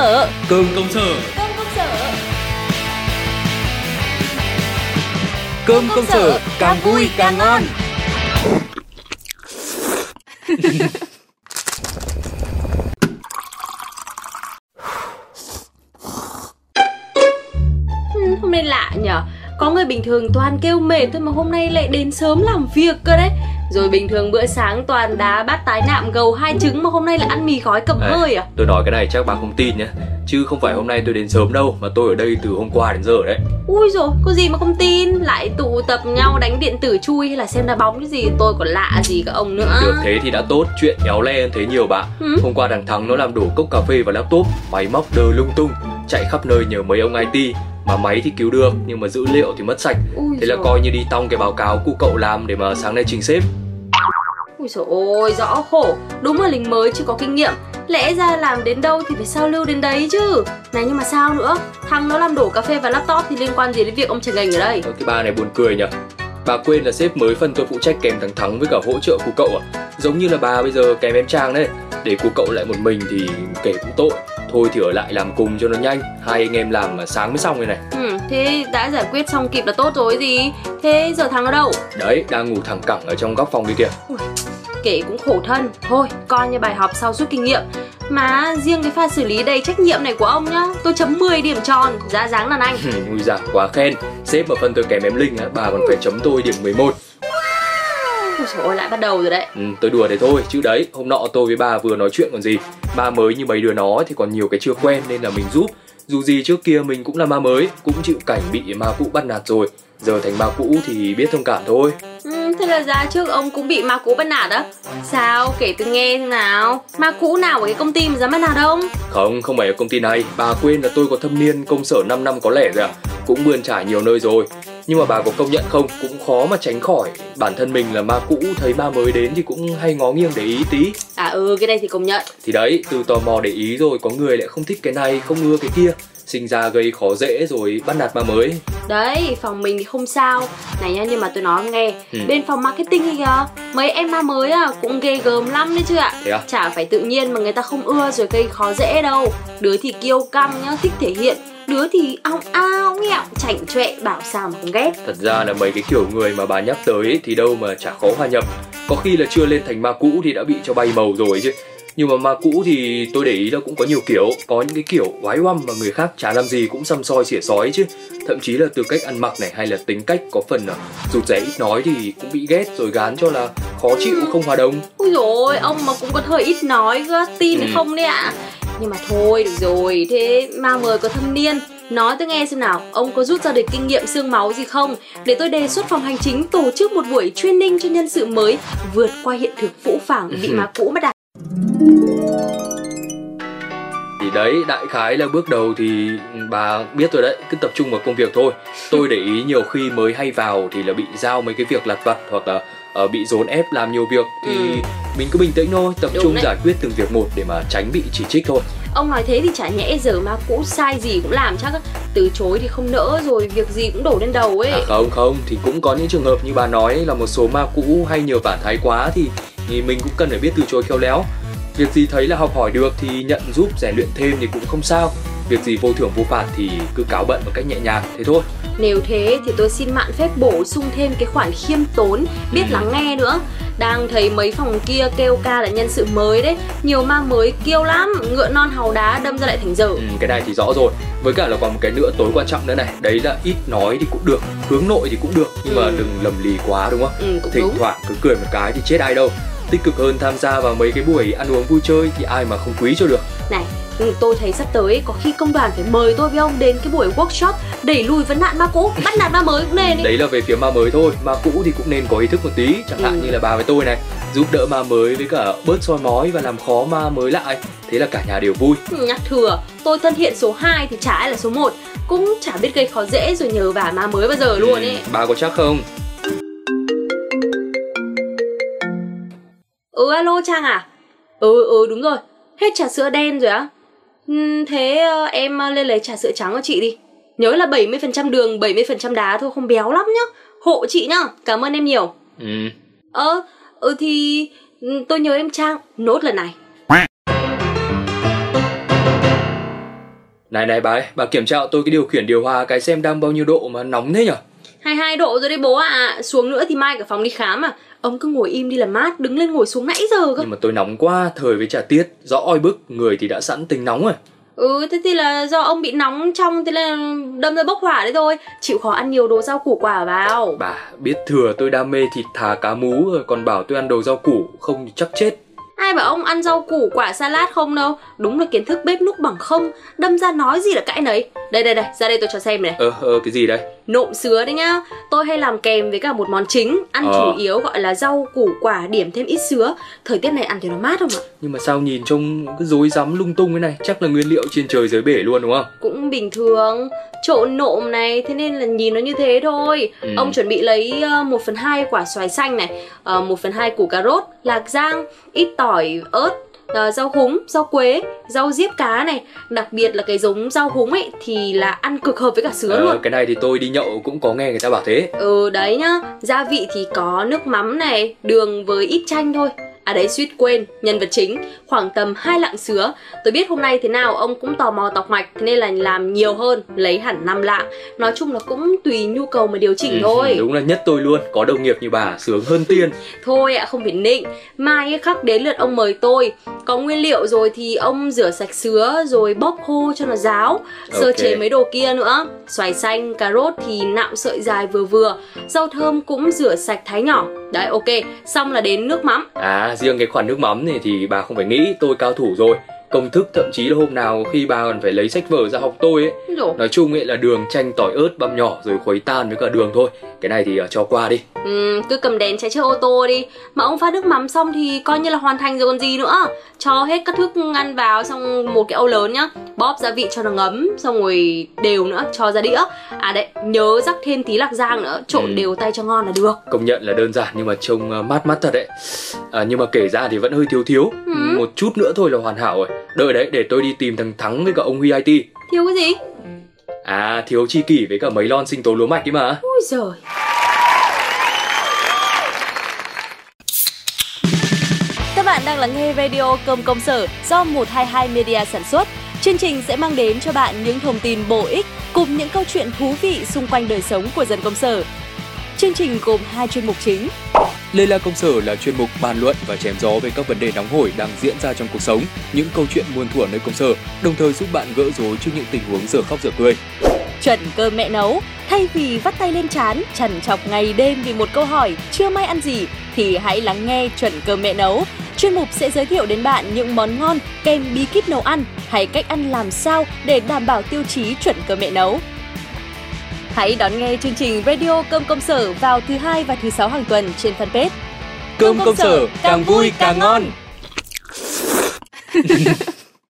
sở. Cơm công sở. Cơm công sở. Cơm công sở càng vui càng ngon. Hôm nay lạ nhở. Có người bình thường toàn kêu mệt thôi mà hôm nay lại đến sớm làm việc cơ đấy. Rồi bình thường bữa sáng toàn đá bát tái nạm gầu hai trứng mà hôm nay là ăn mì gói cẩm hơi à? Tôi nói cái này chắc bà không tin nhá. Chứ không phải hôm nay tôi đến sớm đâu, mà tôi ở đây từ hôm qua đến giờ đấy. Ui rồi có gì mà không tin. Lại tụ tập nhau đánh điện tử chui hay là xem đá bóng cái gì, tôi còn lạ gì các ông nữa. Được thế thì đã tốt, chuyện éo le hơn thế nhiều bạn. Hôm qua thằng Thắng nó làm đổ cốc cà phê và laptop, máy móc đờ lung tung, chạy khắp nơi nhờ mấy ông IT. Mà máy thì cứu được, nhưng mà dữ liệu thì mất sạch. Ui thế rồi. Là coi như đi tong cái báo cáo cụ cậu làm để mà sáng nay trình sếp. Ui dồi ôi, rõ khổ. Đúng là lính mới chưa có kinh nghiệm. Lẽ ra làm đến đâu thì phải sao lưu đến đấy chứ. Này nhưng mà sao nữa, thằng nó làm đổ cà phê và laptop thì liên quan gì đến việc ông Trần Ngành ở đây? Cái bà này buồn cười nhở. Bà quên là sếp mới phân tôi phụ trách kèm thằng Thắng với cả hỗ trợ cụ cậu à? Giống như là bà bây giờ kèm em Trang đấy. Để cụ cậu lại một mình thì kể cũng tội. Thôi thì ở lại làm cùng cho nó nhanh. Hai anh em làm mà sáng mới xong đây này. Thế đã giải quyết xong kịp là tốt rồi gì. Thế giờ Thắng ở đâu? Đấy, đang ngủ thẳng cẳng ở trong góc phòng kia kìa. Ui, kể cũng khổ thân. Thôi, coi như bài học sau rút kinh nghiệm. Mà riêng cái pha xử lý đầy trách nhiệm này của ông nhá, tôi chấm 10 điểm tròn, giá dáng là anh. Ui giảng quá khen. Sếp mà phân tôi kém em Linh á, bà còn phải chấm tôi điểm 11. Ôi trời ơi, lại bắt đầu rồi đấy. Tôi đùa thế thôi, chứ đấy, hôm nọ tôi với bà vừa nói chuyện còn gì. Ma mới như mấy đứa nó thì còn nhiều cái chưa quen nên là mình giúp. Dù gì trước kia mình cũng là ma mới, cũng chịu cảnh bị ma cũ bắt nạt rồi. Giờ thành ma cũ thì biết thông cảm thôi. Thế là giá trước ông cũng bị ma cũ bắt nạt á? Sao? Kể từ nghe thế nào. Ma cũ nào ở cái công ty mà dám bắt nạt không? Không, không phải ở công ty này. Bà quên là tôi có thâm niên công sở 5 năm có lẽ rồi à? Cũng bươn trải nhiều nơi rồi. Nhưng mà bà có công nhận không, cũng khó mà tránh khỏi. Bản thân mình là ma cũ, thấy ma mới đến thì cũng hay ngó nghiêng để ý tí. Cái này thì công nhận. Thì đấy, từ tò mò để ý rồi có người lại không thích cái này, không ưa cái kia, sinh ra gây khó dễ rồi bắt nạt ma mới. Đấy, phòng mình thì không sao. Này nhá, nhưng mà tôi nói nghe, bên phòng marketing thì kìa, mấy em ma mới cũng ghê gớm lắm đấy chứ ạ. Thế à? Chả phải tự nhiên mà người ta không ưa rồi gây khó dễ đâu. Đứa thì kiêu căng nhá, thích thể hiện, đứa thì ong ao nghẹo, chảnh chọe, bảo sao mà không ghét. Thật ra là mấy cái kiểu người mà bà nhắc tới ấy, thì đâu mà chả khó hòa nhập. Có khi là chưa lên thành ma cũ thì đã bị cho bay màu rồi chứ. Nhưng mà ma cũ thì tôi để ý là cũng có nhiều kiểu. Có những cái kiểu oái oăm mà người khác chả làm gì cũng xăm soi xỉa sói chứ. Thậm chí là từ cách ăn mặc này hay là tính cách có phần rụt rè ít nói thì cũng bị ghét rồi gán cho là khó chịu, không hòa đồng. Ôi dồi ôi, ông mà cũng có hơi ít nói, tin không đấy ạ. Nhưng mà thôi được rồi, thế ma mời có thâm niên. Nói tôi nghe xem nào, ông có rút ra được kinh nghiệm xương máu gì không? Để tôi đề xuất phòng hành chính tổ chức một buổi training cho nhân sự mới vượt qua hiện thực phũ phàng bị ma cũ mà đạt. Thì đấy, đại khái là bước đầu thì bà biết rồi đấy, cứ tập trung vào công việc thôi. Tôi để ý nhiều khi mới hay vào thì là bị giao mấy cái việc lặt vặt hoặc là bị dồn ép làm nhiều việc thì mình cứ bình tĩnh thôi, tập trung giải quyết từng việc một để mà tránh bị chỉ trích thôi. Ông nói thế thì chả nhẽ giờ ma cũ sai gì cũng làm chắc. Từ chối thì không nỡ rồi việc gì cũng đổ lên đầu ấy. Không, thì cũng có những trường hợp như bà nói là một số ma cũ hay nhờ vả thái quá thì mình cũng cần phải biết từ chối khéo léo. Việc gì thấy là học hỏi được thì nhận giúp, rèn luyện thêm thì cũng không sao. Việc gì vô thưởng vô phạt thì cứ cáo bận một cách nhẹ nhàng, thế thôi. Nếu thế thì tôi xin mạn phép bổ sung thêm cái khoản khiêm tốn, biết lắng nghe nữa. Đang thấy mấy phòng kia kêu ca là nhân sự mới đấy, nhiều ma mới kêu lắm, ngựa non hàu đá đâm ra lại thành dở. Cái này thì rõ rồi, với cả là còn một cái nữa tối quan trọng nữa này, đấy là ít nói thì cũng được, hướng nội thì cũng được, nhưng mà đừng lầm lì quá đúng không? Thỉnh thoảng cứ cười một cái thì chết ai đâu. Tích cực hơn, tham gia vào mấy cái buổi ăn uống vui chơi thì ai mà không quý cho được. Này, tôi thấy sắp tới có khi công đoàn phải mời tôi với ông đến cái buổi workshop đẩy lùi vấn nạn ma cũ, bắt nạt ma mới cũng nên. Đấy là về phía ma mới thôi, ma cũ thì cũng nên có ý thức một tí, chẳng hạn như là bà với tôi này, giúp đỡ ma mới với cả bớt soi mói và làm khó ma mới lại. Thế là cả nhà đều vui. Nhắc thừa, tôi thân thiện số 2 thì chả ai là số 1, cũng chả biết gây khó dễ rồi nhờ vả ma mới bao giờ luôn ấy. Bà có chắc không? Alo Trang à? Đúng rồi, hết trà sữa đen rồi á. Thế em lên lấy trà sữa trắng cho chị đi. Nhớ là 70% đường, 70% đá thôi, không béo lắm nhá. Hộ chị nhá, cảm ơn em nhiều. Thì tôi nhớ em Trang, nốt lần này. Này này bà ấy, bà kiểm tra tôi cái điều khiển điều hòa cái xem đang bao nhiêu độ mà nóng thế nhở? 22 độ rồi đấy bố ạ, xuống nữa thì mai cả phòng đi khám à. Ông cứ ngồi im đi là mát, đứng lên ngồi xuống nãy giờ cơ. Nhưng mà tôi nóng quá, thời với trả tiết, rõ oi bức, người thì đã sẵn tính nóng rồi. Ừ, thế thì là do ông bị nóng trong, thế là đâm ra bốc hỏa đấy thôi. Chịu khó ăn nhiều đồ rau củ quả vào. Bà biết thừa tôi đam mê thịt thà cá mú rồi còn bảo tôi ăn đồ rau củ, không chắc chết. Ai bảo ông ăn rau củ quả salad không đâu. Đúng là kiến thức bếp núc bằng không, đâm ra nói gì là cãi nấy. Đây đây đây, ra đây tôi cho xem này. Cái gì đây? Nộm sứa đấy nhá. Tôi hay làm kèm với cả một món chính. Ăn chủ yếu gọi là rau củ quả điểm thêm ít sứa. Thời tiết này ăn thì nó mát không ạ? Nhưng mà sao nhìn trông cứ rối rắm lung tung thế này. Chắc là nguyên liệu trên trời dưới bể luôn đúng không? Cũng bình thường, trộn nộm này, thế nên là nhìn nó như thế thôi. Ông chuẩn bị lấy 1/2 quả xoài xanh này, 1/2 củ cà rốt, lạc rang, ít tỏi, ớt, rau húng, rau quế, rau diếp cá này. Đặc biệt là cái giống rau húng ấy thì là ăn cực hợp với cả sứa luôn. Cái này thì tôi đi nhậu cũng có nghe người ta bảo thế. Đấy nhá, gia vị thì có nước mắm này, đường với ít chanh thôi. À đấy, suýt quên, nhân vật chính khoảng tầm 2 lạng sứa. Tôi biết hôm nay thế nào ông cũng tò mò tọc mạch, thế nên là làm nhiều hơn, lấy hẳn 5 lạng. Nói chung là cũng tùy nhu cầu mà điều chỉnh thôi. Đúng là nhất tôi luôn, có đồng nghiệp như bà sướng hơn tiên. Thôi ạ, không phải nịnh. Mai khắc đến lượt ông mời tôi. Có nguyên liệu rồi thì ông rửa sạch sứa rồi bóp khô cho nó ráo. Sơ chế mấy đồ kia nữa. Xoài xanh, cà rốt thì nạo sợi dài vừa vừa. Rau thơm cũng rửa sạch thái nhỏ. Đấy, ok, xong là đến nước mắm. Riêng cái khoản nước mắm này thì bà không phải nghĩ, tôi cao thủ rồi. Công thức thậm chí là hôm nào khi bà còn phải lấy sách vở ra học tôi ấy. Nói chung ấy là đường, chanh, tỏi, ớt băm nhỏ rồi khuấy tan với cả đường thôi. Cái này thì cho qua đi. Cứ cầm đèn chạy trước ô tô đi. Mà ông pha nước mắm xong thì coi như là hoàn thành rồi còn gì nữa. Cho hết các thức ăn vào, xong một cái âu lớn nhá. Bóp gia vị cho nó ngấm, xong rồi đều nữa, cho ra đĩa. À đấy, nhớ rắc thêm tí lạc rang nữa, trộn đều tay cho ngon là được. Công nhận là đơn giản nhưng mà trông mát mắt thật đấy. Nhưng mà kể ra thì vẫn hơi thiếu. Một chút nữa thôi là hoàn hảo rồi. Đợi đấy, để tôi đi tìm thằng Thắng với cả ông Huy IT. Thiếu cái gì? Thiếu chi kỷ với cả mấy lon sinh tố lúa mạch ấy mà. Ôi giời. Các bạn đang lắng nghe radio Cơm Công Sở do 122 Media sản xuất. Chương trình sẽ mang đến cho bạn những thông tin bổ ích cùng những câu chuyện thú vị xung quanh đời sống của dân công sở. Chương trình gồm 2 chuyên mục chính. Lê La Công Sở là chuyên mục bàn luận và chém gió về các vấn đề nóng hổi đang diễn ra trong cuộc sống, những câu chuyện muôn thuở nơi công sở, đồng thời giúp bạn gỡ rối trước những tình huống dở khóc dở cười. Chuẩn Cơm Mẹ Nấu, thay vì vắt tay lên trán, trằn trọc ngày đêm vì một câu hỏi chưa may ăn gì, thì hãy lắng nghe Chuẩn Cơm Mẹ Nấu. Chuyên mục sẽ giới thiệu đến bạn những món ngon, kèm bí kíp nấu ăn hay cách ăn làm sao để đảm bảo tiêu chí Chuẩn Cơm Mẹ Nấu. Hãy đón nghe chương trình Radio Cơm Công Sở vào thứ 2 và thứ 6 hàng tuần trên fanpage. Cơm Công Sở, càng vui càng ngon!